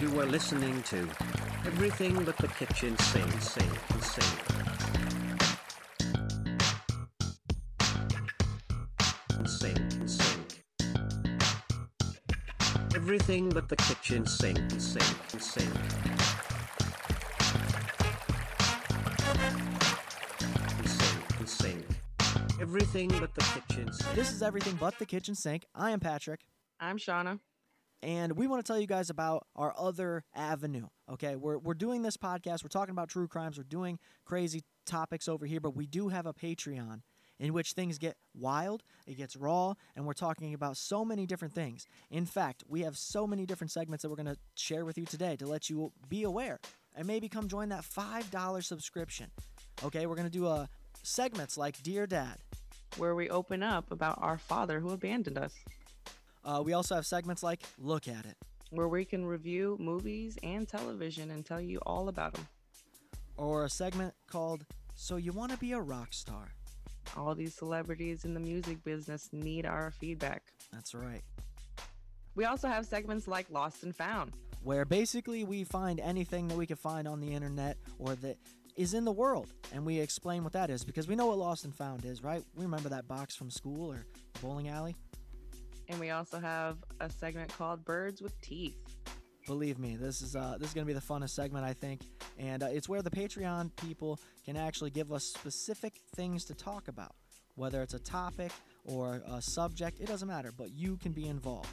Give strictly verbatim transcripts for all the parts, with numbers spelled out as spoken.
You were listening to Everything But the Kitchen Sink, Sink, Sink. Sink, Sink. Everything But the Kitchen Sink, Sink, Sink. Sink, Sink. Everything But the Kitchen Sink. This is Everything But the Kitchen Sink. I am Patrick. I'm Shauna. And we want to tell you guys about our other avenue, okay? We're we're doing this podcast. We're talking about true crimes. We're doing crazy topics over here, but we do have a Patreon in which things get wild, it gets raw, and we're talking about so many different things. In fact, we have so many different segments that we're going to share with you today to let you be aware and maybe come join that five dollars subscription, okay? We're going to do uh, segments like Dear Dad, where we open up about our father who abandoned us. Uh, we also have segments like Look At It, where we can review movies and television and tell you all about them. Or a segment called So You Want to Be a Rock Star. All these celebrities in the music business need our feedback. That's right. We also have segments like Lost and Found, where basically we find anything that we can find on the internet or that is in the world, and we explain what that is, because we know what Lost and Found is, right? We remember that box from school or the bowling alley. And we also have a segment called Birds with Teeth. Believe me, this is uh, this is going to be the funnest segment, I think. And uh, it's where the Patreon people can actually give us specific things to talk about, whether it's a topic or a subject. It doesn't matter, but you can be involved.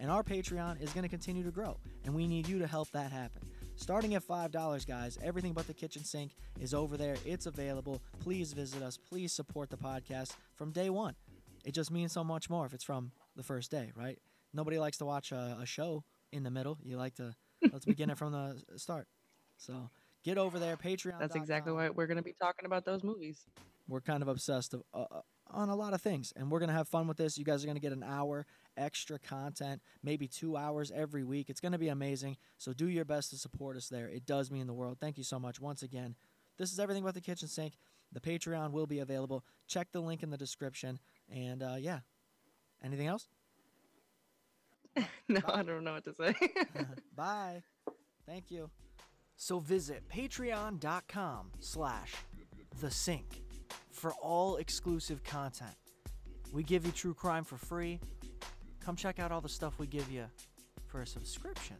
And our Patreon is going to continue to grow, and we need you to help that happen. Starting at five dollars, guys, Everything But the Kitchen Sink is over there. It's available. Please visit us. Please support the podcast from day one. It just means so much more if it's from the first day, right? Nobody likes to watch a, a show in the middle. You like to, let's begin it from the start. So get over there, Patreon. That's exactly what we're going to be talking about, those movies. We're kind of obsessed of, uh, on a lot of things, and we're going to have fun with this. You guys are going to get an hour extra content, maybe two hours every week. It's going to be amazing. So do your best to support us there. It does mean the world. Thank you so much. Once again, this is Everything But the Kitchen Sink. The Patreon will be available. Check the link in the description. And uh, yeah. Anything else? No, bye. I don't know what to say. Bye. Thank you. So visit patreon.com slash the sink for all exclusive content. We give you true crime for free. Come check out all the stuff we give you for a subscription.